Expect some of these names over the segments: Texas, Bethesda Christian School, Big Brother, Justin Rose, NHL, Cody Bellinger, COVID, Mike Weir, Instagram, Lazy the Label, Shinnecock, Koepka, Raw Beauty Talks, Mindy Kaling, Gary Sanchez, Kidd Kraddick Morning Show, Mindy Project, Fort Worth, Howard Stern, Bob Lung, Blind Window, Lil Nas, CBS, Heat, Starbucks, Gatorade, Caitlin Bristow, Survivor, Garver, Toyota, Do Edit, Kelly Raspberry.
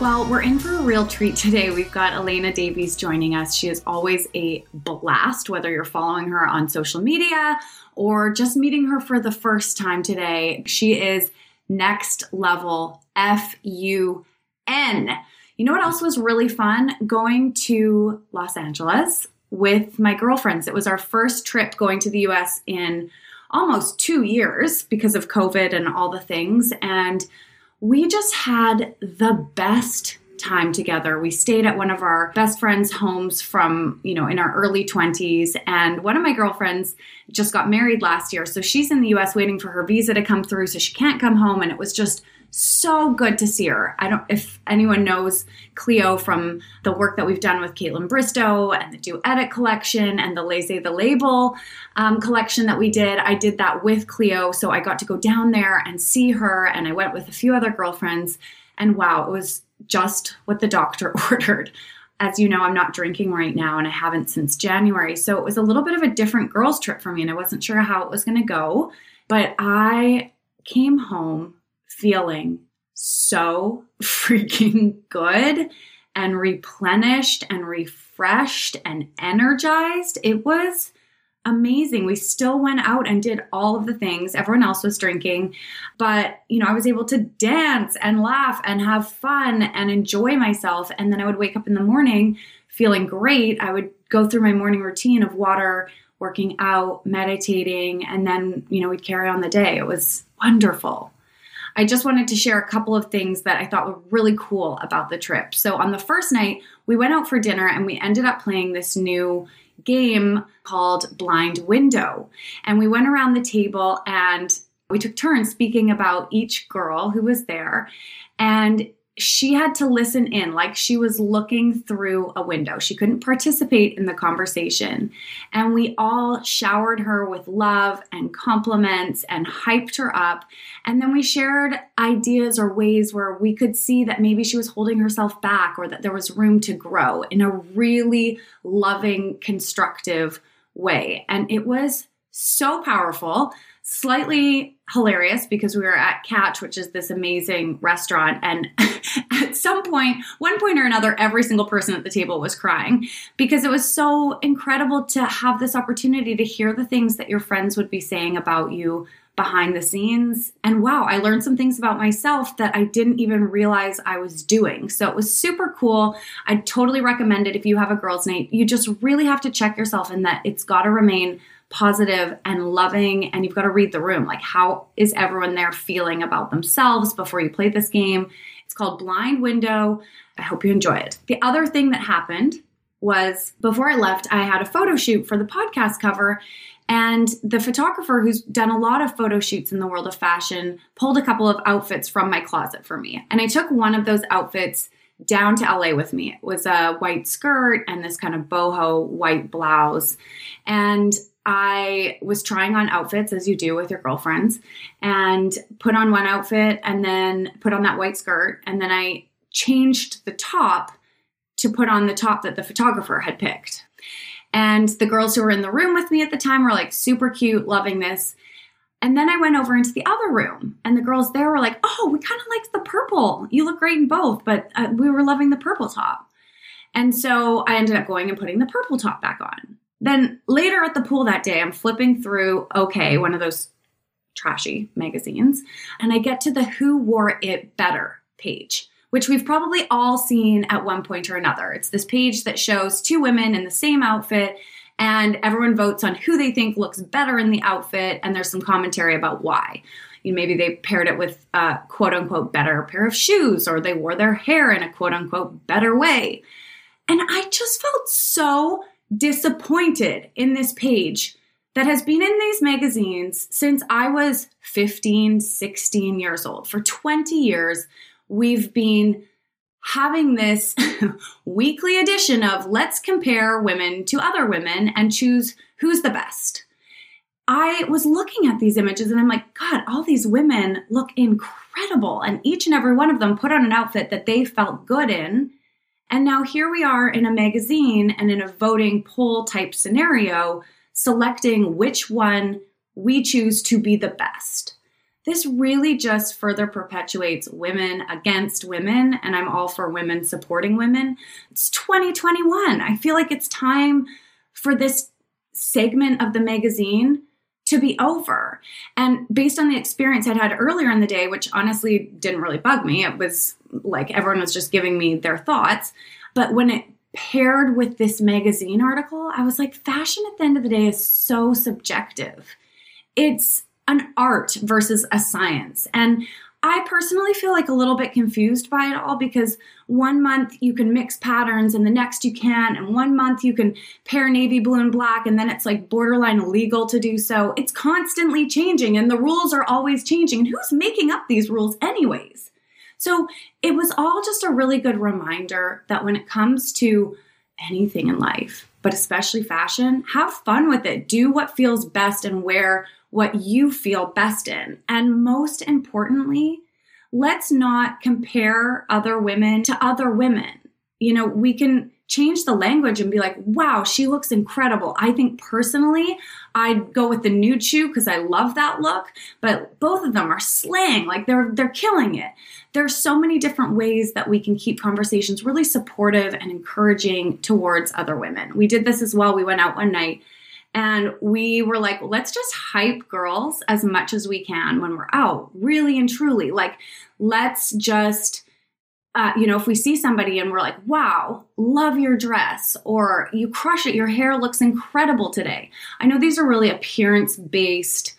Well, we're in for a real treat today. We've got Elena Davies joining us. She is always a blast, whether you're following her on social media or just meeting her for the first time today. She is next level F-U-N. You know what else was really fun? Going to Los Angeles with my girlfriends. It was our first trip going to the U.S. in almost 2 years because of COVID and all the things. And we just had the best time together. We stayed at one of our best friends' homes from, in our early 20s. And one of my girlfriends just got married last year. So she's in the U.S. waiting for her visa to come through. So she can't come home. And it was just so good to see her. If anyone knows Cleo from the work that we've done with Caitlin Bristow and the Do Edit collection and the Lazy the Label collection that we did, I did that with Cleo. So I got to go down there and see her, and I went with a few other girlfriends, and wow, it was just what the doctor ordered. As you know, I'm not drinking right now, and I haven't since January. So it was a little bit of a different girls' trip for me, and I wasn't sure how it was going to go, but I came home feeling so freaking good and replenished and refreshed and energized. It was amazing. We still went out and did all of the things. Everyone else was drinking, but I was able to dance and laugh and have fun and enjoy myself. And then I would wake up in the morning feeling great. I would go through my morning routine of water, working out, meditating, and then, we'd carry on the day. It was wonderful. I just wanted to share a couple of things that I thought were really cool about the trip. So on the first night, we went out for dinner and we ended up playing this new game called Blind Window. And we went around the table and we took turns speaking about each girl who was there. And she had to listen in like she was looking through a window. She couldn't participate in the conversation. And we all showered her with love and compliments and hyped her up. And then we shared ideas or ways where we could see that maybe she was holding herself back or that there was room to grow in a really loving, constructive way. And it was so powerful. Slightly hilarious because we were at Catch, which is this amazing restaurant. And at some point, one point or another, every single person at the table was crying because it was so incredible to have this opportunity to hear the things that your friends would be saying about you behind the scenes. And wow, I learned some things about myself that I didn't even realize I was doing. So it was super cool. I totally recommend it if you have a girls' night. You just really have to check yourself in that it's got to remain positive and loving, and you've got to read the room. Like, how is everyone there feeling about themselves before you play this game? It's called Blind Window. I hope you enjoy it. The other thing that happened was before I left, I had a photo shoot for the podcast cover, and the photographer who's done a lot of photo shoots in the world of fashion pulled a couple of outfits from my closet for me. And I took one of those outfits down to LA with me. It was a white skirt and this kind of boho white blouse. And I was trying on outfits, as you do with your girlfriends, and put on one outfit and then put on that white skirt. And then I changed the top to put on the top that the photographer had picked. And the girls who were in the room with me at the time were like super cute, loving this. And then I went over into the other room and the girls there were like, oh, we kind of liked the purple. You look great in both, but we were loving the purple top. And so I ended up going and putting the purple top back on. Then later at the pool that day, I'm flipping through, one of those trashy magazines, and I get to the Who Wore It Better page, which we've probably all seen at one point or another. It's this page that shows two women in the same outfit, and everyone votes on who they think looks better in the outfit, and there's some commentary about why. You know, maybe they paired it with a quote-unquote better pair of shoes, or they wore their hair in a quote-unquote better way. And I just felt so disappointed in this page that has been in these magazines since I was 15, 16 years old. For 20 years, we've been having this weekly edition of let's compare women to other women and choose who's the best. I was looking at these images and I'm like, God, all these women look incredible. And each and every one of them put on an outfit that they felt good in. And now here we are in a magazine and in a voting poll type scenario, selecting which one we choose to be the best. This really just further perpetuates women against women, and I'm all for women supporting women. It's 2021. I feel like it's time for this segment of the magazine to be over. And based on the experience I'd had earlier in the day, which honestly didn't really bug me, it was like everyone was just giving me their thoughts. But when it paired with this magazine article, I was like, fashion at the end of the day is so subjective. It's an art versus a science. And I personally feel like a little bit confused by it all, because one month you can mix patterns and the next you can't. And one month you can pair navy blue and black, and then it's like borderline illegal to do so. It's constantly changing and the rules are always changing. And who's making up these rules anyways? So it was all just a really good reminder that when it comes to anything in life, but especially fashion, have fun with it. Do what feels best and wear what you feel best in. And most importantly, let's not compare other women to other women. You know, we can change the language and be like, wow, she looks incredible. I think personally, I'd go with the nude shoe because I love that look, but both of them are slaying. Like they're killing it. There are so many different ways that we can keep conversations really supportive and encouraging towards other women. We did this as well. We went out one night and we were like, let's just hype girls as much as we can when we're out, really and truly. Like, let's just, you know, if we see somebody and we're like, wow, love your dress, or you crush it, your hair looks incredible today. I know these are really appearance-based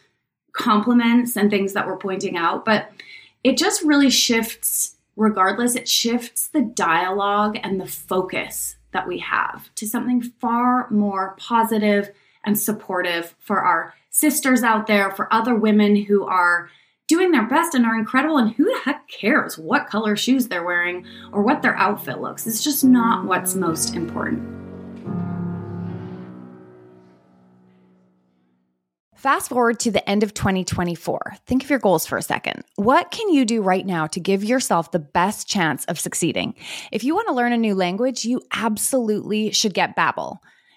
compliments and things that we're pointing out, but it just really shifts, regardless, it shifts the dialogue and the focus that we have to something far more positive and supportive for our sisters out there, for other women who are doing their best and are incredible, and who the heck cares what color shoes they're wearing or what their outfit looks. It's just not what's most important. Fast forward to the end of 2024. Think of your goals for a second. What can you do right now to give yourself the best chance of succeeding? If you want to learn a new language, you absolutely should get Babbel.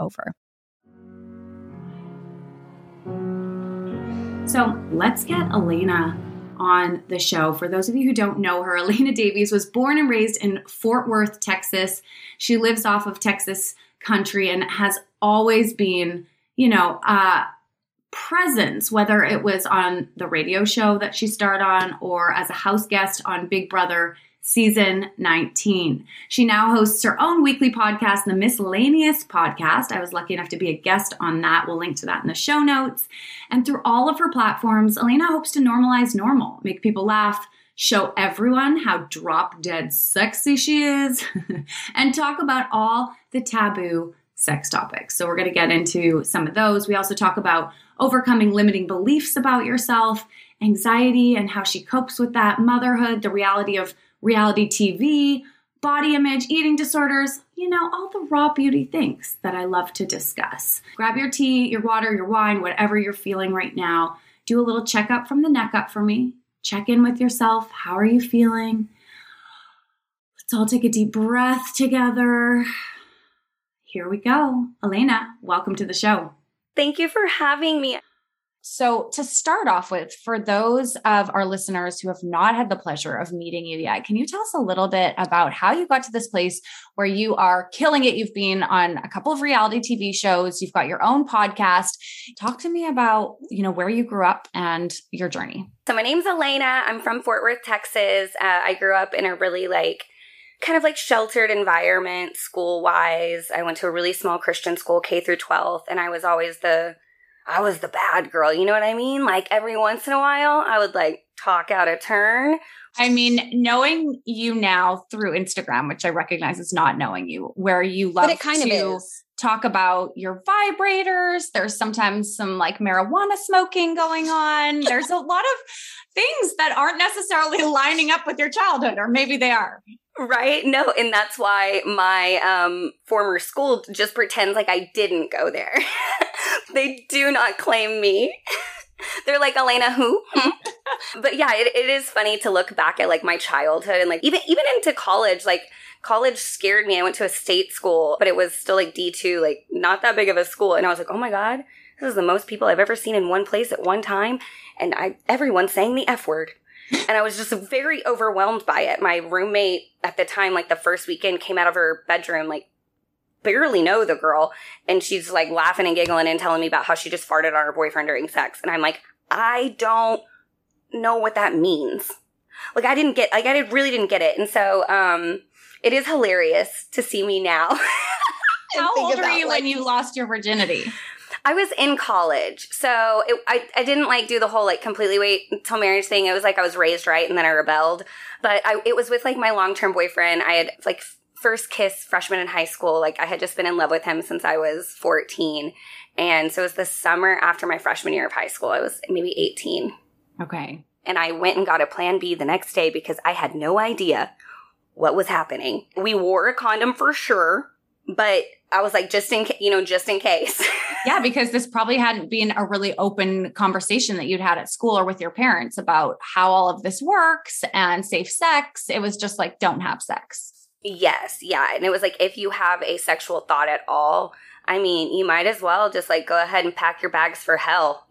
over. So let's get Elena on the show. For those of you who don't know her, Elena Davies was born and raised in Fort Worth, Texas. She lives off of Texas country and has always been, you know, presence, whether it was on the radio show that she starred on or as a house guest on Big Brother Season 19. She now hosts her own weekly podcast, The Miscellaneous Podcast. I was lucky enough to be a guest on that. We'll link to that in the show notes. And through all of her platforms, Elena hopes to normalize normal, make people laugh, show everyone how drop-dead sexy she is, and talk about all the taboo sex topics. So we're going to get into some of those. We also talk about overcoming limiting beliefs about yourself, anxiety, and how she copes with that, motherhood, the reality of reality TV, body image, eating disorders, you know, all the raw beauty things that I love to discuss. Grab your tea, your water, your wine, whatever you're feeling right now. Do a little checkup from the neck up for me. Check in with yourself. How are you feeling? Let's all take a deep breath together. Here we go. Elena, welcome to the show. Thank you for having me. So to start off with, for those of our listeners who have not had the pleasure of meeting you yet, can you tell us a little bit about how you got to this place where you are killing it? You've been on a couple of reality TV shows. You've got your own podcast. Talk to me about, you know, where you grew up and your journey. So my name's Elena. I'm from Fort Worth, Texas. I grew up in a really kind of sheltered environment school-wise. I went to a really small Christian school, K through 12, and I was always the bad girl. You know what I mean? Like every once in a while, I would talk out of turn. I mean, knowing you now through Instagram, which I recognize is not knowing you, where you love to talk about your vibrators. There's sometimes some marijuana smoking going on. There's a lot of things that aren't necessarily lining up with your childhood, or maybe they are. Right? No. And that's why my former school just pretends like I didn't go there. They do not claim me. They're like, Elena, who? But yeah, it is funny to look back at my childhood and even into college. College scared me. I went to a state school, but it was still D2, not that big of a school. And I was like, oh my God, this is the most people I've ever seen in one place at one time. And everyone's saying the F word. And I was just very overwhelmed by it. My roommate at the time, the first weekend, came out of her bedroom, barely know the girl. And she's laughing and giggling and telling me about how she just farted on her boyfriend during sex. And I'm like, I don't know what that means. I really didn't get it. And so it is hilarious to see me now. How old were you when you lost your virginity? I was in college, so I didn't do the whole completely wait until marriage thing. It was I was raised right, and then I rebelled. But it was with my long-term boyfriend. I had first kiss freshman in high school. I had just been in love with him since I was 14, and so it was the summer after my freshman year of high school. I was maybe 18. Okay. And I went and got a Plan B the next day because I had no idea what was happening. We wore a condom for sure, but I was just in case. Yeah, because this probably hadn't been a really open conversation that you'd had at school or with your parents about how all of this works and safe sex. It was just don't have sex. Yes. Yeah. And it was if you have a sexual thought at all, I mean, you might as well just go ahead and pack your bags for hell,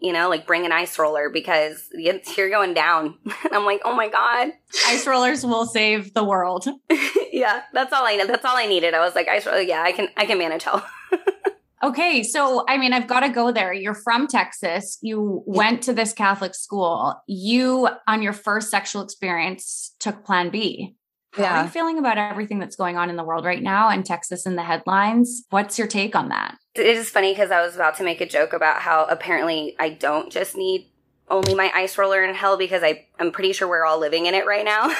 bring an ice roller because you're going down. And I'm oh my God. Ice rollers will save the world. Yeah. That's all I know. That's all I needed. I was ice roller. Yeah, I can manage hell. Okay. So, I mean, I've got to go there. You're from Texas. You went to this Catholic school. You, on your first sexual experience, took Plan B. How are you feeling about everything that's going on in the world right now and Texas in the headlines? What's your take on that? It is funny because I was about to make a joke about how apparently I don't just need only my ice roller in hell because I'm pretty sure we're all living in it right now.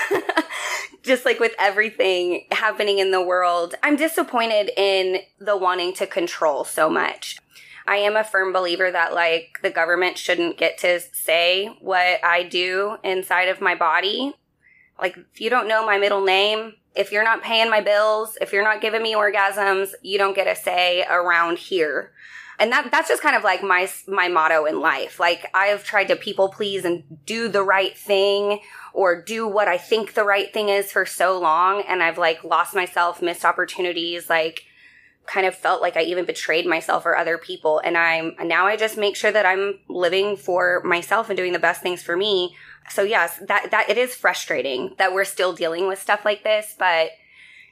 Just like with everything happening in the world, I'm disappointed in the wanting to control so much. I am a firm believer that like the government shouldn't get to say what I do inside of my body. Like if you don't know my middle name, if you're not paying my bills, if you're not giving me orgasms, you don't get a say around here. And that's just kind of like my motto in life. Like I've tried to people please and do the right thing or do what I think the right thing is for so long. And I've like lost myself, missed opportunities, like kind of felt like I even betrayed myself or other people. And I just make sure that I'm living for myself and doing the best things for me. So yes, that it is frustrating that we're still dealing with stuff like this, but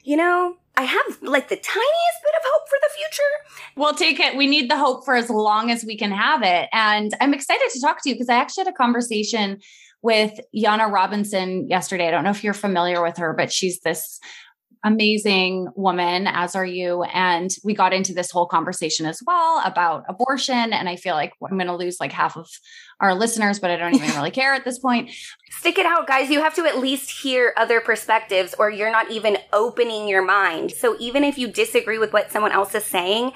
you know, I have like the tiniest bit of hope for the future. We'll take it. We need the hope for as long as we can have it. And I'm excited to talk to you because I actually had a conversation with Yana Robinson yesterday. I don't know if you're familiar with her, but she's this amazing woman, as are you. And we got into this whole conversation as well about abortion. And I feel like I'm going to lose like half of our listeners, but I don't even really care at this point. Stick it out, guys. You have to at least hear other perspectives or you're not even opening your mind. So even if you disagree with what someone else is saying,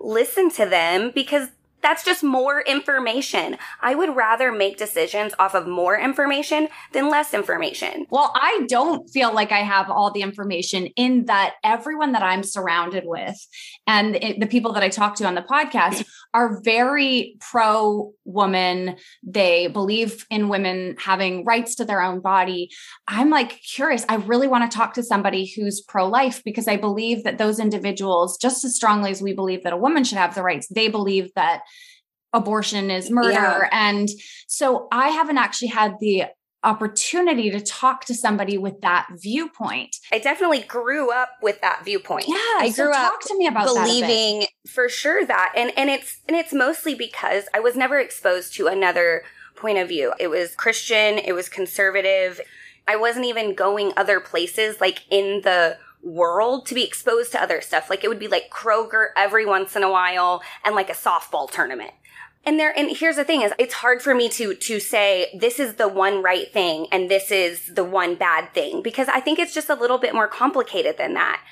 listen to them because that's just more information. I would rather make decisions off of more information than less information. Well, I don't feel like I have all the information in that everyone that I'm surrounded with and the people that I talk to on the podcast are very pro-woman. They believe in women having rights to their own body. I'm like curious. I really want to talk to somebody who's pro-life because I believe that those individuals, just as strongly as we believe that a woman should have the rights, they believe that abortion is murder. Yeah. And so I haven't actually had the opportunity to talk to somebody with that viewpoint. I definitely grew up with that viewpoint. Yeah, I grew up talk to me about believing that for sure that. And it's mostly because I was never exposed to another point of view. It was Christian, it was conservative. I wasn't even going other places like in the world to be exposed to other stuff. Like it would be like Kroger every once in a while and like a softball tournament. And here's the thing is it's hard for me to say this is the one right thing and this is the one bad thing because I think it's just a little bit more complicated than that.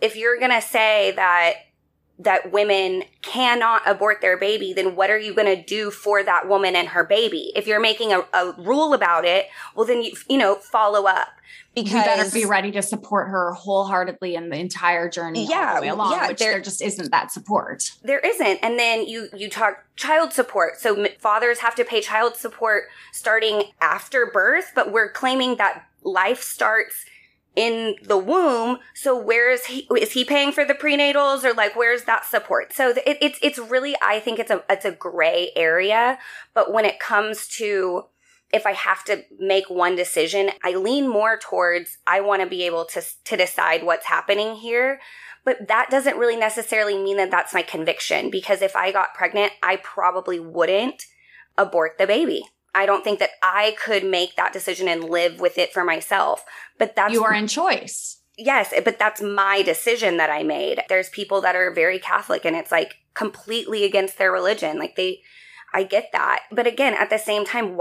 If you're going to say that women cannot abort their baby, then what are you going to do for that woman and her baby? If you're making a rule about it, well, then, you follow up. Because you better be ready to support her wholeheartedly in the entire journey all the way along, which there just isn't that support. There isn't. And then you talk child support. So fathers have to pay child support starting after birth, but we're claiming that life starts in the womb. So where is he paying for the prenatals or like, where's that support? So it's really, I think it's a gray area, but when it comes to, if I have to make one decision, I lean more towards, I want to be able to decide what's happening here. But that doesn't really necessarily mean that that's my conviction, because if I got pregnant, I probably wouldn't abort the baby. I don't think that I could make that decision and live with it for myself. But you are in choice. Yes, but that's my decision that I made. There's people that are very Catholic and it's like completely against their religion. Like I get that. But again, at the same time,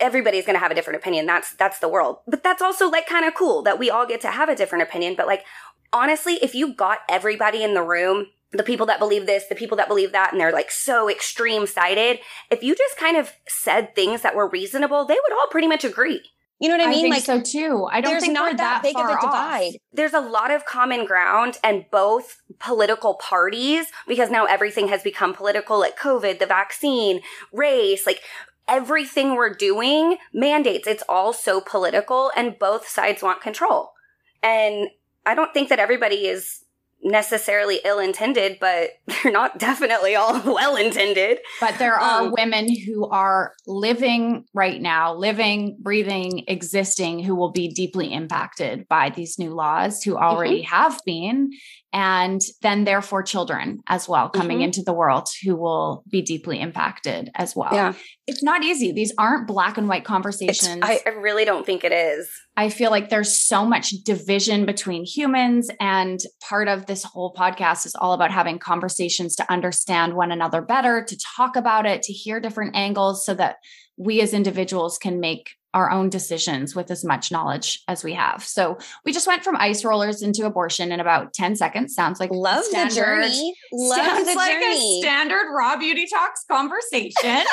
everybody's going to have a different opinion. That's the world. But that's also like kind of cool that we all get to have a different opinion. But like, honestly, if you got everybody in the room, the people that believe this, the people that believe that, and they're like so extreme sided. If you just kind of said things that were reasonable, they would all pretty much agree. You know what I mean? Think like so too. I don't think not that big of a divide. Off. There's a lot of common ground and both political parties, because now everything has become political, like COVID, the vaccine, race, like everything we're doing, mandates. It's all so political and both sides want control. And I don't think that everybody is necessarily ill-intended, but they're not definitely all well-intended. But there are women who are living right now, breathing, existing, who will be deeply impacted by these new laws, who already have been, and then therefore children as well coming into the world who will be deeply impacted as well. Yeah. It's not easy. These aren't black and white conversations. I really don't think it is. I feel like there's so much division between humans, and part of this whole podcast is all about having conversations to understand one another better, to talk about it, to hear different angles so that we as individuals can make our own decisions with as much knowledge as we have. So we just went from ice rollers into abortion in about 10 seconds. Sounds like love standard, the journey. Sounds like a standard Raw Beauty Talks conversation.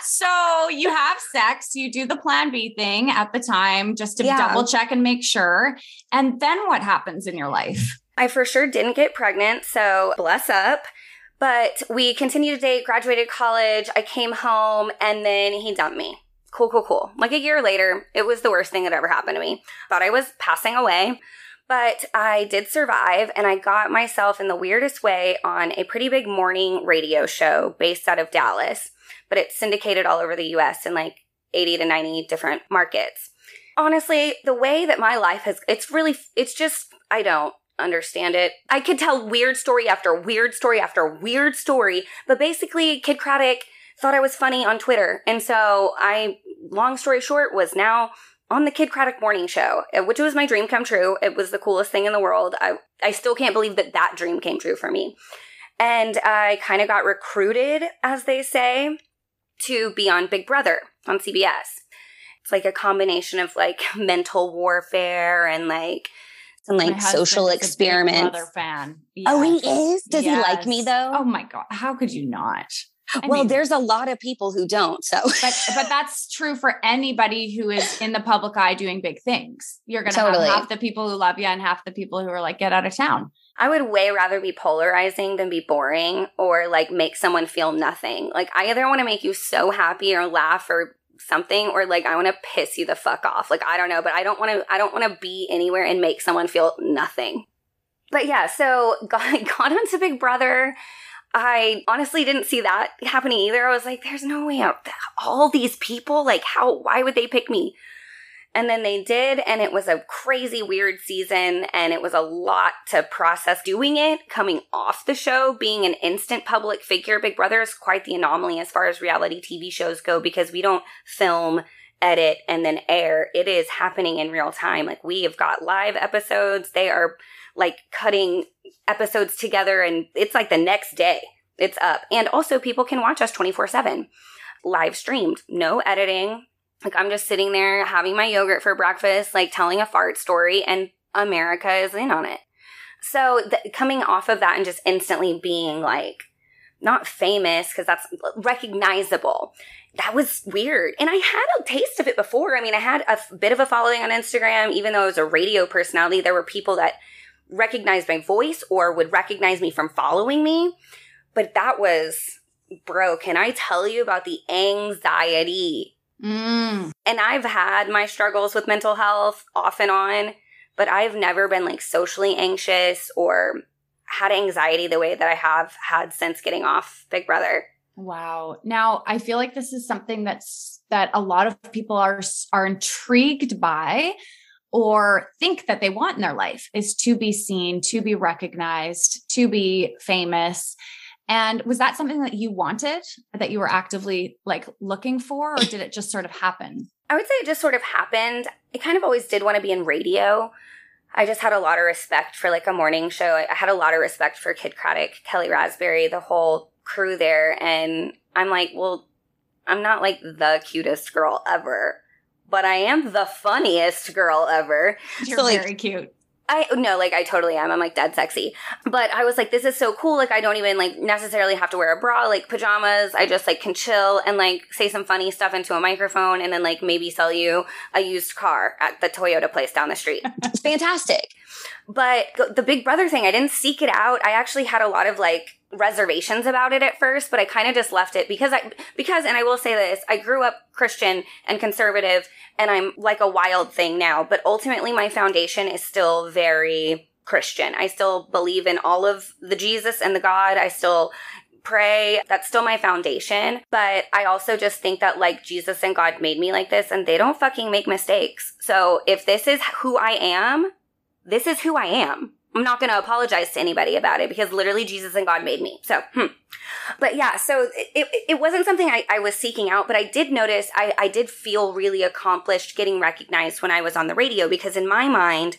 So you have sex, you do the plan B thing at the time just to double check and make sure. And then what happens in your life? I for sure didn't get pregnant. So bless up. But we continued to date, graduated college. I came home and then he dumped me. Cool. Like a year later, it was the worst thing that ever happened to me. Thought I was passing away, but I did survive, and I got myself in the weirdest way on a pretty big morning radio show based out of Dallas, but it's syndicated all over the US in like 80 to 90 different markets. Honestly, the way that my life has, it's just, I don't understand it. I could tell weird story after weird story after weird story, but basically Kidd Kraddick thought I was funny on Twitter. And so I, long story short, was now on the Kidd Kraddick Morning Show, which was my dream come true. It was the coolest thing in the world. I still can't believe that dream came true for me. And I kind of got recruited, as they say, to be on Big Brother on CBS. It's like a combination of like mental warfare and like social experiments. Big Brother fan. Yes. Oh, he is? Does he like me though? Oh my God. How could you not? I mean, there's a lot of people who don't. So, but that's true for anybody who is in the public eye doing big things. You're going to have half the people who love you and half the people who are like, get out of town. I would way rather be polarizing than be boring or like make someone feel nothing. Like I either want to make you so happy or laugh or something, or like I want to piss you the fuck off. Like I don't know, but I don't want to be anywhere and make someone feel nothing. But yeah, so got onto Big Brother. I honestly didn't see that happening either. I was like, there's no way out. All these people, like why would they pick me? And then they did. And it was a crazy, weird season. And it was a lot to process doing it, coming off the show, being an instant public figure. Big Brother is quite the anomaly as far as reality TV shows go, because we don't film, edit, and then air. It is happening in real time. Like we have got live episodes. They are like cutting episodes together and it's like the next day it's up. And also people can watch us 24/7 live streamed, no editing. Like I'm just sitting there having my yogurt for breakfast, like telling a fart story, and America is in on it. So coming off of that and just instantly being like not famous, because that's recognizable. That was weird. And I had a taste of it before. I mean, I had a bit of a following on Instagram. Even though I was a radio personality, there were people that recognized my voice or would recognize me from following me. But that was, bro, can I tell you about the anxiety? And I've had my struggles with mental health off and on, but I've never been like socially anxious or had anxiety the way that I have had since getting off Big Brother. Wow. Now, I feel like this is something that a lot of people are intrigued by or think that they want in their life, is to be seen, to be recognized, to be famous. And was that something that you wanted, that you were actively like looking for, or did it just sort of happen? I would say it just sort of happened. I kind of always did want to be in radio. I just had a lot of respect for like a morning show. I had a lot of respect for Kidd Kraddick, Kelly Raspberry, the whole crew there. And I'm like, well, I'm not like the cutest girl ever, but I am the funniest girl ever. You're so, like, very cute. I totally am. I'm like dead sexy. But I was like, this is so cool. Like I don't even like necessarily have to wear a bra, like pajamas. I just like can chill and like say some funny stuff into a microphone and then like maybe sell you a used car at the Toyota place down the street. It's fantastic. But the Big Brother thing, I didn't seek it out. I actually had a lot of like reservations about it at first, but I kind of just left it because, and I will say this, I grew up Christian and conservative and I'm like a wild thing now, but ultimately my foundation is still very Christian. I still believe in all of the Jesus and the God. I still pray. That's still my foundation. But I also just think that like Jesus and God made me like this and they don't fucking make mistakes. So if this is who I am, this is who I am. I'm not going to apologize to anybody about it because literally Jesus and God made me. So, But yeah, so it wasn't something I was seeking out, but I did notice I did feel really accomplished getting recognized when I was on the radio, because in my mind,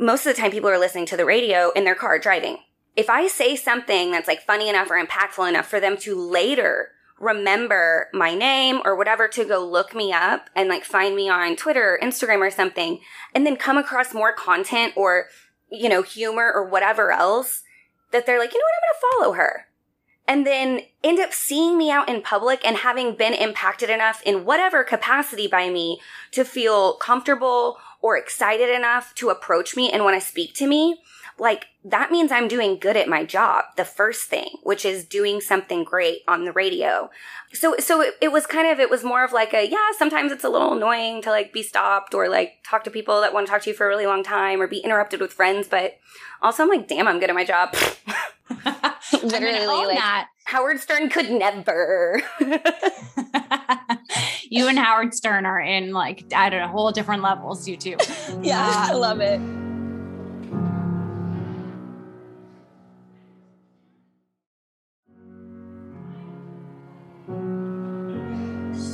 most of the time people are listening to the radio in their car driving. If I say something that's like funny enough or impactful enough for them to later remember my name or whatever to go look me up and like find me on Twitter or Instagram or something, and then come across more content or, you know, humor or whatever else that they're like, you know what, I'm going to follow her. And then end up seeing me out in public and having been impacted enough in whatever capacity by me to feel comfortable or excited enough to approach me and want to speak to me. Like, that means I'm doing good at my job, the first thing, which is doing something great on the radio. So it was more of like a, yeah, sometimes it's a little annoying to like be stopped or like talk to people that want to talk to you for a really long time or be interrupted with friends. But also I'm like, damn, I'm good at my job. Literally, like that. Howard Stern could never. You and Howard Stern are in like, I don't know, whole different levels, you two. Yeah, I love it.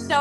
So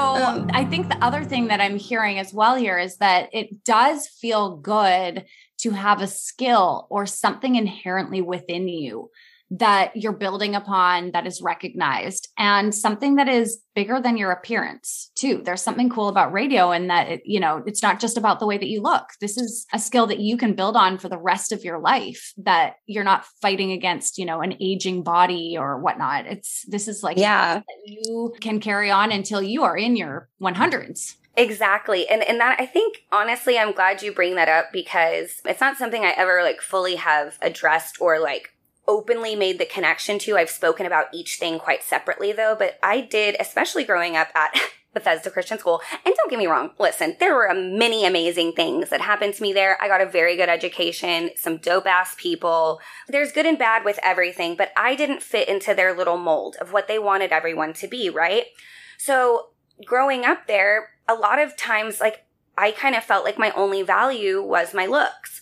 I think the other thing that I'm hearing as well here is that it does feel good to have a skill or something inherently within you that you're building upon that is recognized, and something that is bigger than your appearance too. There's something cool about radio in that, it, you know, it's not just about the way that you look. This is a skill that you can build on for the rest of your life, that you're not fighting against, you know, an aging body or whatnot. This is that you can carry on until you are in your 100s. Exactly. And that, I think, honestly, I'm glad you bring that up, because it's not something I ever like fully have addressed or like openly made the connection to. I've spoken about each thing quite separately though, but I did, especially growing up at Bethesda Christian School. And don't get me wrong, listen, there were many amazing things that happened to me there. I got a very good education, some dope ass people. There's good and bad with everything, but I didn't fit into their little mold of what they wanted everyone to be, right? So growing up there, a lot of times, like, I kind of felt like my only value was my looks.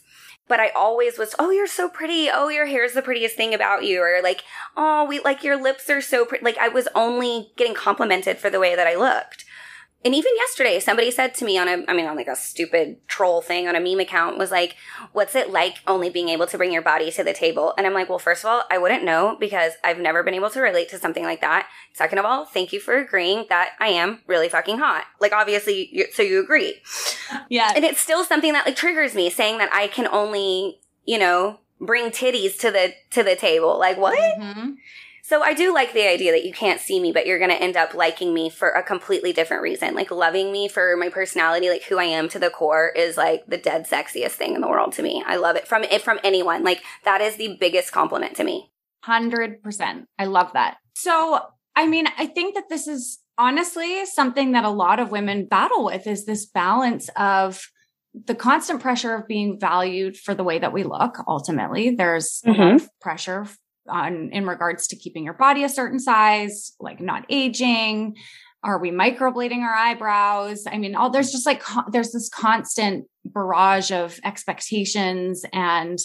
But I always was, oh, you're so pretty. Oh, your hair is the prettiest thing about you. Or like, oh, we like your lips are so pretty. Like, I was only getting complimented for the way that I looked. And even yesterday, somebody said to me on like a stupid troll thing on a meme account, was like, what's it like only being able to bring your body to the table? And I'm like, well, first of all, I wouldn't know, because I've never been able to relate to something like that. Second of all, thank you for agreeing that I am really fucking hot. Like, obviously, so you agree. Yeah. And it's still something that like triggers me, saying that I can only, you know, bring titties to the table. Like, what? Mm-hmm. So I do like the idea that you can't see me, but you're going to end up liking me for a completely different reason. Like, loving me for my personality, like who I am to the core, is like the dead sexiest thing in the world to me. I love it from anyone. Like, that is the biggest compliment to me. 100%. I love that. So, I mean, I think that this is honestly something that a lot of women battle with, is this balance of the constant pressure of being valued for the way that we look. Ultimately, there's pressure on in regards to keeping your body a certain size, like not aging. Are we microblading our eyebrows? I mean, there's this constant barrage of expectations and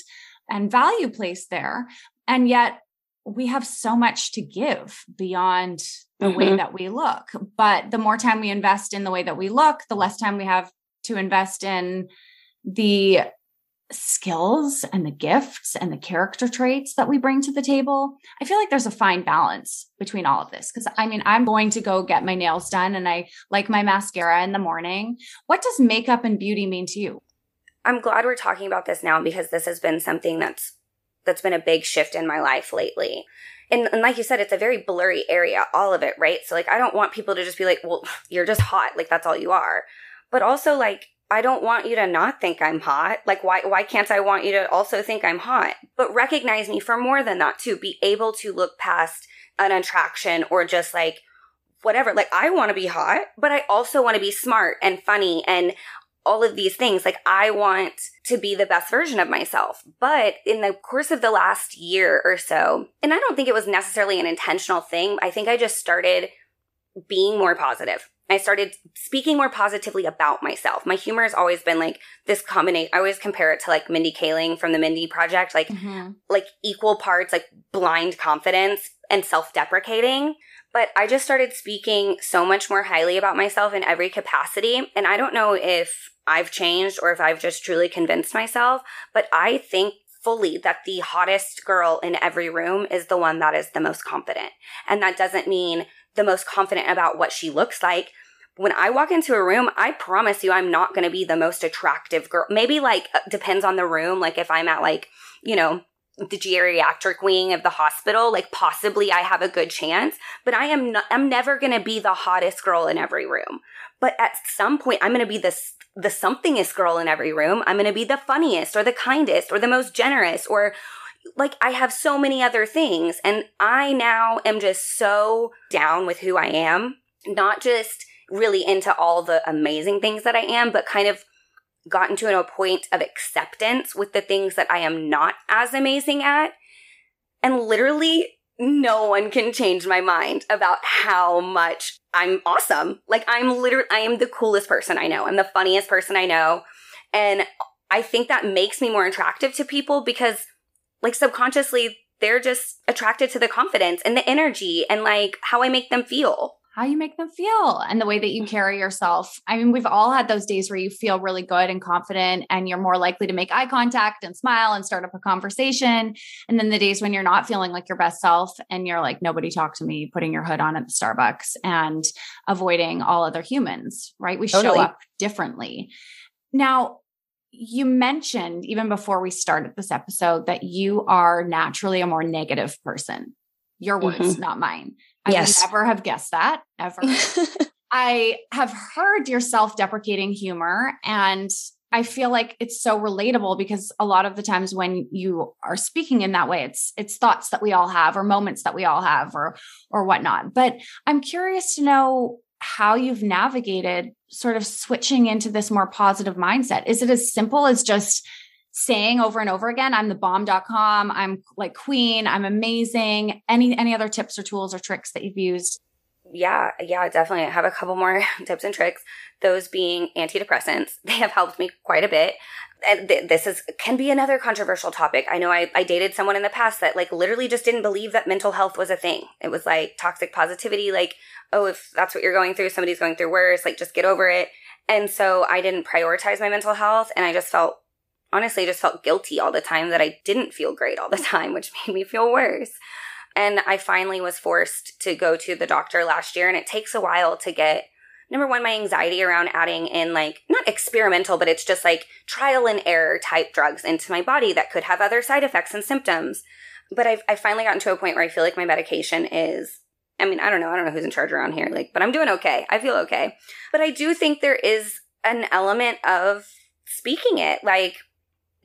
value placed there. And yet we have so much to give beyond the way that we look. But the more time we invest in the way that we look, the less time we have to invest in the skills and the gifts and the character traits that we bring to the table. I feel like there's a fine balance between all of this. 'Cause I mean, I'm going to go get my nails done and I like my mascara in the morning. What does makeup and beauty mean to you? I'm glad we're talking about this now, because this has been something that's been a big shift in my life lately. And like you said, it's a very blurry area, all of it, right? So like, I don't want people to just be like, well, you're just hot. Like, that's all you are. But also, like, I don't want you to not think I'm hot. Like, why can't I want you to also think I'm hot? But recognize me for more than that, too. Be able to look past an attraction or just like whatever. Like, I want to be hot, but I also want to be smart and funny and all of these things. Like, I want to be the best version of myself. But in the course of the last year or so, and I don't think it was necessarily an intentional thing, I think I just started being more positive. I started speaking more positively about myself. My humor has always been like this combination. I always compare it to like Mindy Kaling from the Mindy Project, like like equal parts, like blind confidence and self-deprecating. But I just started speaking so much more highly about myself in every capacity. And I don't know if I've changed or if I've just truly convinced myself, but I think fully that the hottest girl in every room is the one that is the most confident. And that doesn't mean the most confident about what she looks like. When I walk into a room, I promise you I'm not going to be the most attractive girl. Maybe like depends on the room. Like if I'm at like, you know, the geriatric wing of the hospital, like possibly I have a good chance, but I'm never going to be the hottest girl in every room. But at some point I'm going to be the somethingest girl in every room. I'm going to be the funniest or the kindest or the most generous, or like I have so many other things. And I now am just so down with who I am, not just really into all the amazing things that I am, but kind of gotten to a point of acceptance with the things that I am not as amazing at. And literally no one can change my mind about how much I'm awesome. Like I am the coolest person I know. I'm the funniest person I know. And I think that makes me more attractive to people because like subconsciously they're just attracted to the confidence and the energy and like how I make them feel. How you make them feel and the way that you carry yourself. I mean, we've all had those days where you feel really good and confident and you're more likely to make eye contact and smile and start up a conversation. And then the days when you're not feeling like your best self and you're like, nobody talk to me, putting your hood on at the Starbucks and avoiding all other humans, right? We show up differently. Now, you mentioned even before we started this episode that you are naturally a more negative person. Your words, not mine. Yes. I never have guessed that ever. I have heard your self-deprecating humor, and I feel like it's so relatable because a lot of the times when you are speaking in that way, it's thoughts that we all have or moments that we all have or whatnot. But I'm curious to know how you've navigated sort of switching into this more positive mindset. Is it as simple as just saying over and over again, I'm the bomb.com, I'm like queen, I'm amazing? Any other tips or tools or tricks that you've used? Yeah, definitely. I have a couple more tips and tricks. Those being antidepressants. They have helped me quite a bit. And this can be another controversial topic. I know I dated someone in the past that like literally just didn't believe that mental health was a thing. It was like toxic positivity, like, oh, if that's what you're going through, somebody's going through worse, like just get over it. And so I didn't prioritize my mental health, and I just felt honestly, I just felt guilty all the time that I didn't feel great all the time, which made me feel worse. And I finally was forced to go to the doctor last year. And it takes a while to get, number one, my anxiety around adding in like, not experimental, but it's just like trial and error type drugs into my body that could have other side effects and symptoms. But I've finally gotten to a point where I feel like my medication is, I mean, I don't know who's in charge around here, like, but I'm doing okay. I feel okay. But I do think there is an element of speaking it, like,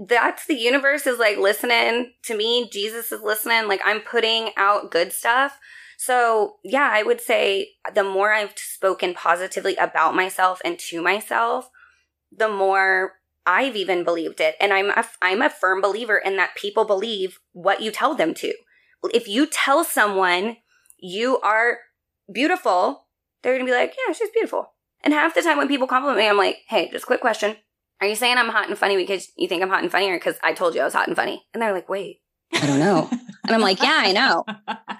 that's the universe is like listening to me. Jesus is listening. Like I'm putting out good stuff. So yeah, I would say the more I've spoken positively about myself and to myself, the more I've even believed it. And I'm a firm believer in that people believe what you tell them to. If you tell someone you are beautiful, they're going to be like, yeah, she's beautiful. And half the time when people compliment me, I'm like, hey, just a quick question. Are you saying I'm hot and funny because you think I'm hot and funny, or because I told you I was hot and funny? And they're like, wait, I don't know. And I'm like, yeah, I know.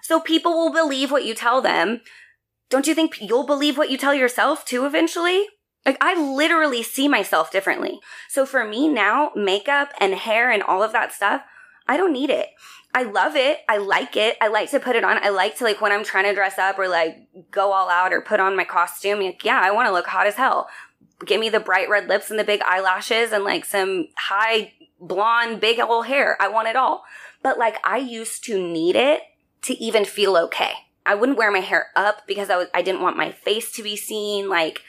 So people will believe what you tell them. Don't you think you'll believe what you tell yourself too eventually? Like I literally see myself differently. So for me now, makeup and hair and all of that stuff, I don't need it. I love it. I like it. I like to put it on. I like to like when I'm trying to dress up or like go all out or put on my costume. Like, yeah, I want to look hot as hell. Give me the bright red lips and the big eyelashes and like some high blonde, big old hair. I want it all. But like I used to need it to even feel okay. I wouldn't wear my hair up because I didn't want my face to be seen. Like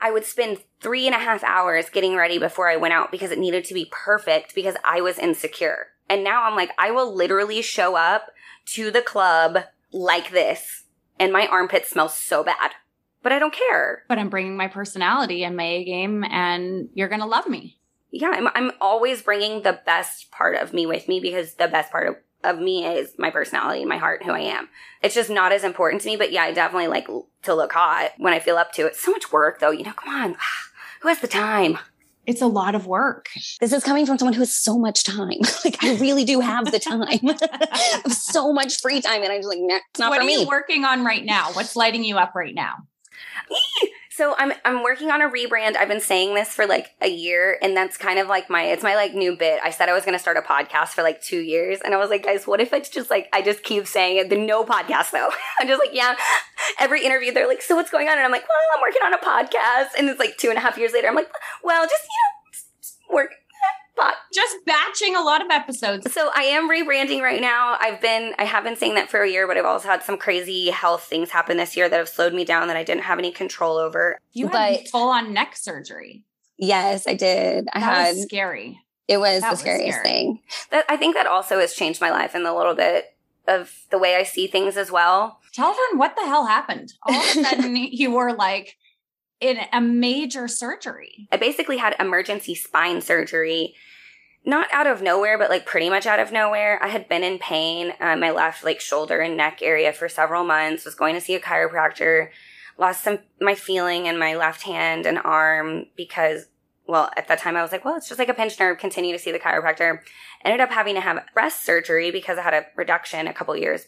I would spend 3.5 hours getting ready before I went out because it needed to be perfect because I was insecure. And now I'm like, I will literally show up to the club like this and my armpit smells so bad. But I don't care. But I'm bringing my personality and my A game, and you're going to love me. Yeah, I'm always bringing the best part of me with me because the best part of me is my personality, my heart, who I am. It's just not as important to me. But yeah, I definitely like to look hot when I feel up to it. So much work, though. You know, come on. Who has the time? It's a lot of work. This is coming from someone who has so much time. Like I really do have the time. I have so much free time. And I'm just like, nah, it's not for me. What are you working on right now? What's lighting you up right now? So I'm working on a rebrand. I've been saying this for like a year, and that's kind of like my new bit. I said I was going to start a podcast for like 2 years, and I was like, guys, what if it's just like, I just keep saying it, no podcast though. I'm just like, yeah, every interview they're like, so what's going on? And I'm like, well, I'm working on a podcast. And it's like 2.5 years later, I'm like, well, just, you know, just work. Just batching a lot of episodes. So I am rebranding right now. I have been saying that for a year, but I've also had some crazy health things happen this year that have slowed me down that I didn't have any control over. You had full-on neck surgery. Yes, I did. That was scary. It was the scariest thing. I think that also has changed my life in a little bit of the way I see things as well. Tell everyone what the hell happened. All of a sudden, you were like in a major surgery. I basically had emergency spine surgery, not out of nowhere, but like pretty much out of nowhere. I had been in pain. My left like shoulder and neck area for several months, was going to see a chiropractor, lost my feeling in my left hand and arm because, well, at that time I was like, well, it's just like a pinched nerve, continue to see the chiropractor. Ended up having to have breast surgery because I had a reduction a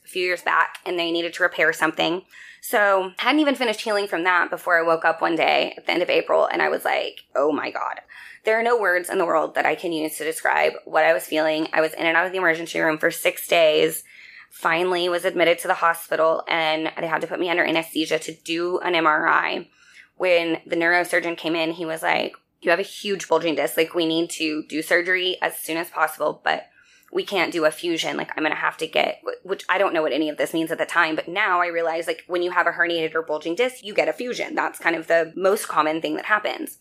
few years back, and they needed to repair something. So I hadn't even finished healing from that before I woke up one day at the end of April, and I was like, oh my God. There are no words in the world that I can use to describe what I was feeling. I was in and out of the emergency room for 6 days, finally was admitted to the hospital, and they had to put me under anesthesia to do an MRI. When the neurosurgeon came in, he was like, you have a huge bulging disc. Like, we need to do surgery as soon as possible, but we can't do a fusion. Like, I'm going to have to get, which I don't know what any of this means at the time, but now I realize, like, when you have a herniated or bulging disc, you get a fusion. That's kind of the most common thing that happens.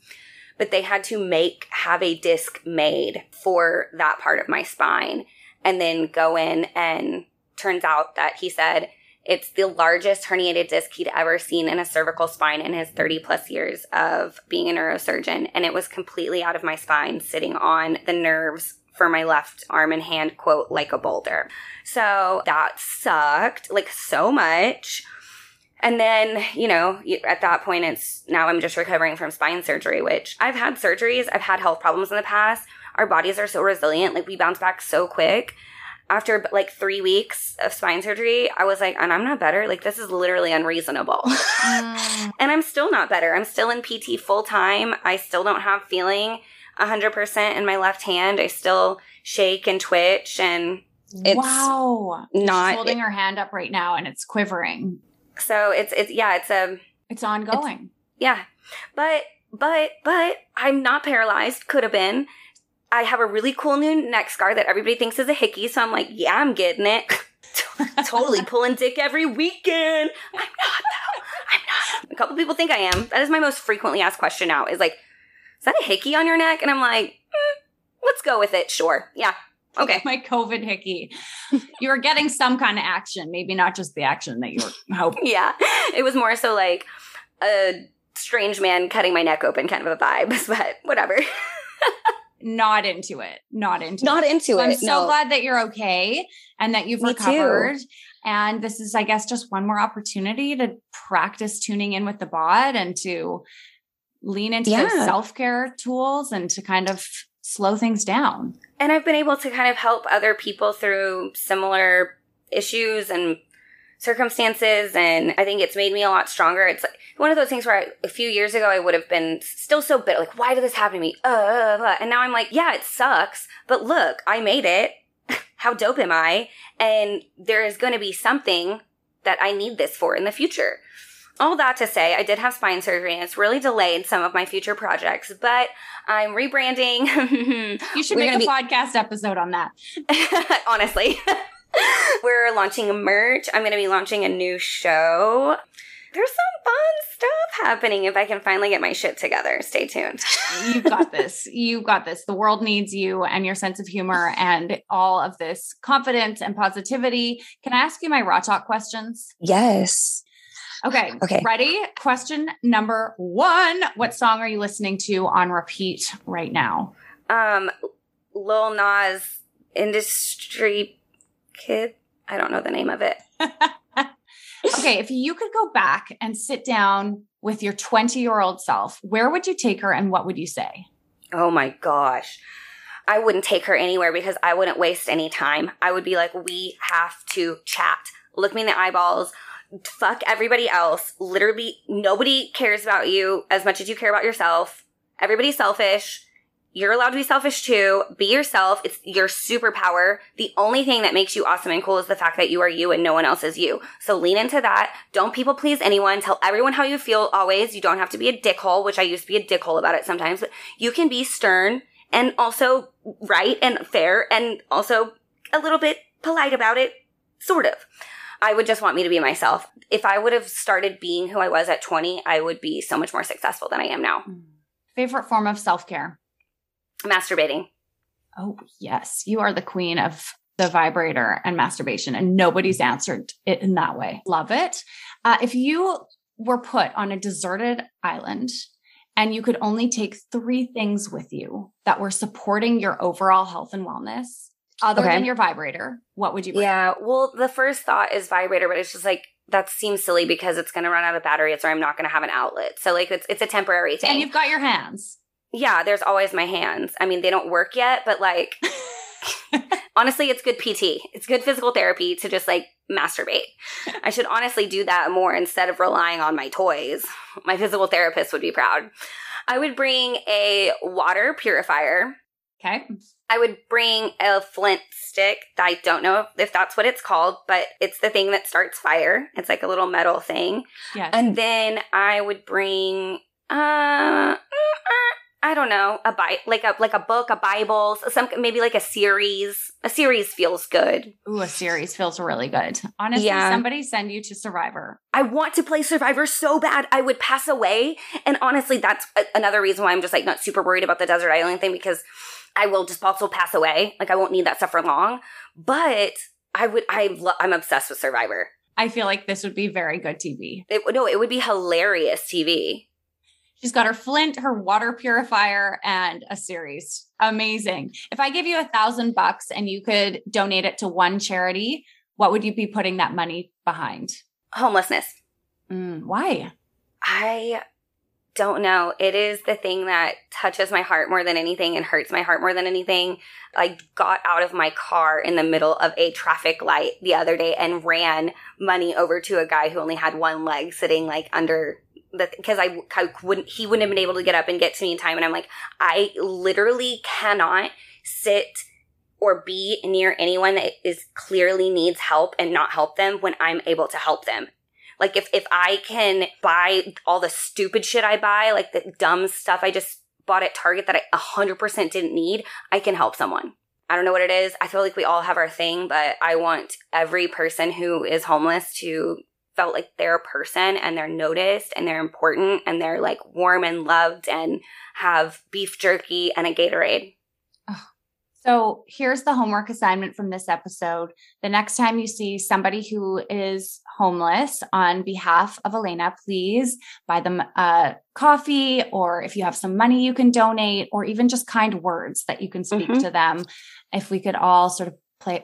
But they had to have a disc made for that part of my spine and then go in, and turns out that he said it's the largest herniated disc he'd ever seen in a cervical spine in his 30 plus years of being a neurosurgeon. And it was completely out of my spine, sitting on the nerves for my left arm and hand, quote, like a boulder. So that sucked, like, so much. And then, you know, at that point, now I'm just recovering from spine surgery, which I've had surgeries. I've had health problems in the past. Our bodies are so resilient. Like, we bounce back so quick. After like 3 weeks of spine surgery, I was like, and I'm not better. Like, this is literally unreasonable. And I'm still not better. I'm still in PT full time. I still don't have feeling 100% in my left hand. I still shake and twitch, and it's not. She's holding her hand up right now, and it's quivering. So it's ongoing. But I'm not paralyzed. Could have been. I have a really cool new neck scar that everybody thinks is a hickey. So I'm like, yeah, I'm getting it. Totally pulling dick every weekend. I'm not, though. I'm not. A couple people think I am. That is my most frequently asked question now, is like, is that a hickey on your neck? And I'm like, let's go with it. Sure. Yeah. Okay. My COVID hickey. You were getting some kind of action. Maybe not just the action that you were hoping. Yeah. It was more so like a strange man cutting my neck open kind of a vibe, but whatever. Not into it. I'm so glad that you're okay and that you've recovered. And this is, I guess, just one more opportunity to practice tuning in with the bod and to lean into those self-care tools and to kind of slow things down. And I've been able to kind of help other people through similar issues and circumstances, and I think it's made me a lot stronger. It's like one of those things where a few years ago I would have been still so bitter, like, why did this happen to me? And now I'm like, yeah, it sucks, but look, I made it. How dope am I? And there is going to be something that I need this for in the future. All that to say, I did have spine surgery, and it's really delayed some of my future projects, but I'm rebranding. You should make a podcast episode on that. Honestly. We're launching merch. I'm going to be launching a new show. There's some fun stuff happening if I can finally get my shit together. Stay tuned. You've got this. You've got this. The world needs you and your sense of humor and all of this confidence and positivity. Can I ask you my raw talk questions? Yes. Okay. Ready? Question number one. What song are you listening to on repeat right now? Lil Nas, Industry Kid. I don't know the name of it. Okay. If you could go back and sit down with your 20-year-old self, where would you take her and what would you say? Oh my gosh. I wouldn't take her anywhere because I wouldn't waste any time. I would be like, we have to chat. Look me in the eyeballs. fuck everybody else. Literally, nobody cares about you as much as you care about yourself. Everybody's selfish. You're allowed to be selfish too. Be yourself. It's your superpower. The only thing that makes you awesome and cool is the fact that you are you and no one else is you. So lean into that. Don't people please anyone. Tell everyone how you feel always. You don't have to be a dickhole, which I used to be a dickhole about it sometimes. But you can be stern and also right and fair and also a little bit polite about it, sort of. I would just want me to be myself. If I would have started being who I was at 20, I would be so much more successful than I am now. Favorite form of self-care? Masturbating. Oh, yes. You are the queen of the vibrator and masturbation, and nobody's answered it in that way. Love it. If you were put on a deserted island and you could only take three things with you that were supporting your overall health and wellness, other than your vibrator, what would you bring? Yeah. Well, the first thought is vibrator, but it's just like, that seems silly because it's going to run out of batteries or I'm not going to have an outlet. So like, it's a temporary thing. And you've got your hands. Yeah, there's always my hands. I mean, they don't work yet, but like, honestly, it's good PT. It's good physical therapy to just like masturbate. I should honestly do that more instead of relying on my toys. My physical therapist would be proud. I would bring a water purifier. Okay. I would bring a flint stick. I don't know if that's what it's called, but it's the thing that starts fire. It's like a little metal thing. Yes. And then I would bring, I don't know, a book, a Bible, some maybe like a series. A series feels good. Ooh, a series feels really good. Honestly, Somebody send you to Survivor. I want to play Survivor so bad. I would pass away. And honestly, that's another reason why I'm just like not super worried about the desert island thing, because I will just also pass away. Like I won't need that stuff for long. But I'm obsessed with Survivor. I feel like this would be very good TV. It would be hilarious TV. She's got her flint, her water purifier, and a series. Amazing. If I give you $1,000 and you could donate it to one charity, what would you be putting that money behind? Homelessness. Why? I don't know. It is the thing that touches my heart more than anything and hurts my heart more than anything. I got out of my car in the middle of a traffic light the other day and ran money over to a guy who only had one leg sitting like under because he wouldn't have been able to get up and get to me in time. And I'm like, I literally cannot sit or be near anyone that is clearly needs help and not help them when I'm able to help them. Like if I can buy all the stupid shit I buy, like the dumb stuff I just bought at Target that I 100% didn't need, I can help someone. I don't know what it is. I feel like we all have our thing, but I want every person who is homeless to felt like they're a person and they're noticed and they're important and they're like warm and loved and have beef jerky and a Gatorade. Oh. So here's the homework assignment from this episode. The next time you see somebody who is homeless, on behalf of Elena, please buy them coffee, or if you have some money you can donate, or even just kind words that you can speak to them. If we could all sort of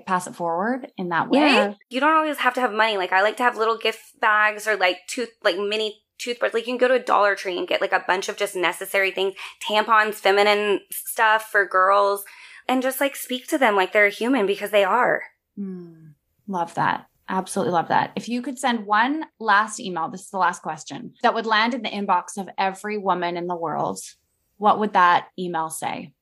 pass it forward in that way. Yeah. You don't always have to have money. Like I like to have little gift bags or like mini toothbrushes. Like you can go to a Dollar Tree and get like a bunch of just necessary things, tampons, feminine stuff for girls, and just like speak to them like they're a human, because they are. Love that. Absolutely love that. If you could send one last email, this is the last question, that would land in the inbox of every woman in the world, what would that email say?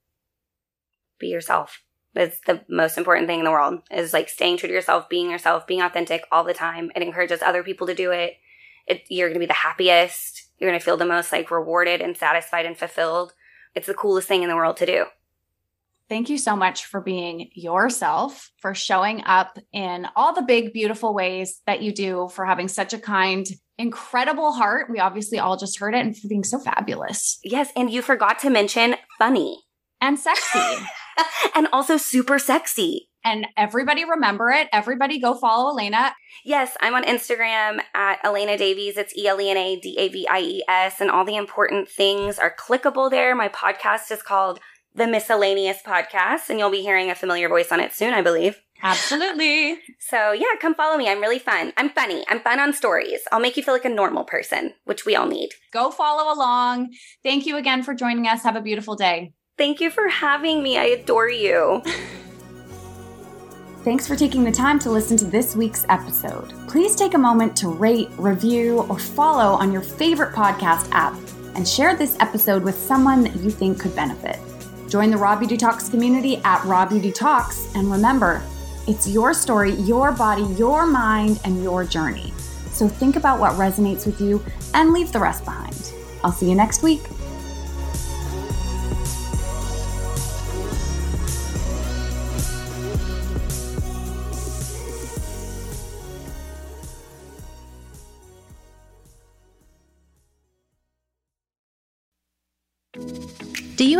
Be yourself. It's the most important thing in the world, is like staying true to yourself, being authentic all the time. It encourages other people to do it. You're going to be the happiest. You're going to feel the most like rewarded and satisfied and fulfilled. It's the coolest thing in the world to do. Thank you so much for being yourself, for showing up in all the big, beautiful ways that you do, for having such a kind, incredible heart. We obviously all just heard it, and for being so fabulous. Yes. And you forgot to mention funny. And sexy. And also super sexy. And everybody remember it. Everybody go follow Elena. Yes, I'm on Instagram at Elena Davies. It's ElenaDavies. And all the important things are clickable there. My podcast is called The Miscellaneous Podcast. And you'll be hearing a familiar voice on it soon, I believe. Absolutely. So yeah, come follow me. I'm really fun. I'm funny. I'm fun on stories. I'll make you feel like a normal person, which we all need. Go follow along. Thank you again for joining us. Have a beautiful day. Thank you for having me. I adore you. Thanks for taking the time to listen to this week's episode. Please take a moment to rate, review, or follow on your favorite podcast app and share this episode with someone that you think could benefit. Join the Raw Beauty Talks community at Raw Beauty Talks, and remember, it's your story, your body, your mind, and your journey. So think about what resonates with you and leave the rest behind. I'll see you next week. Do you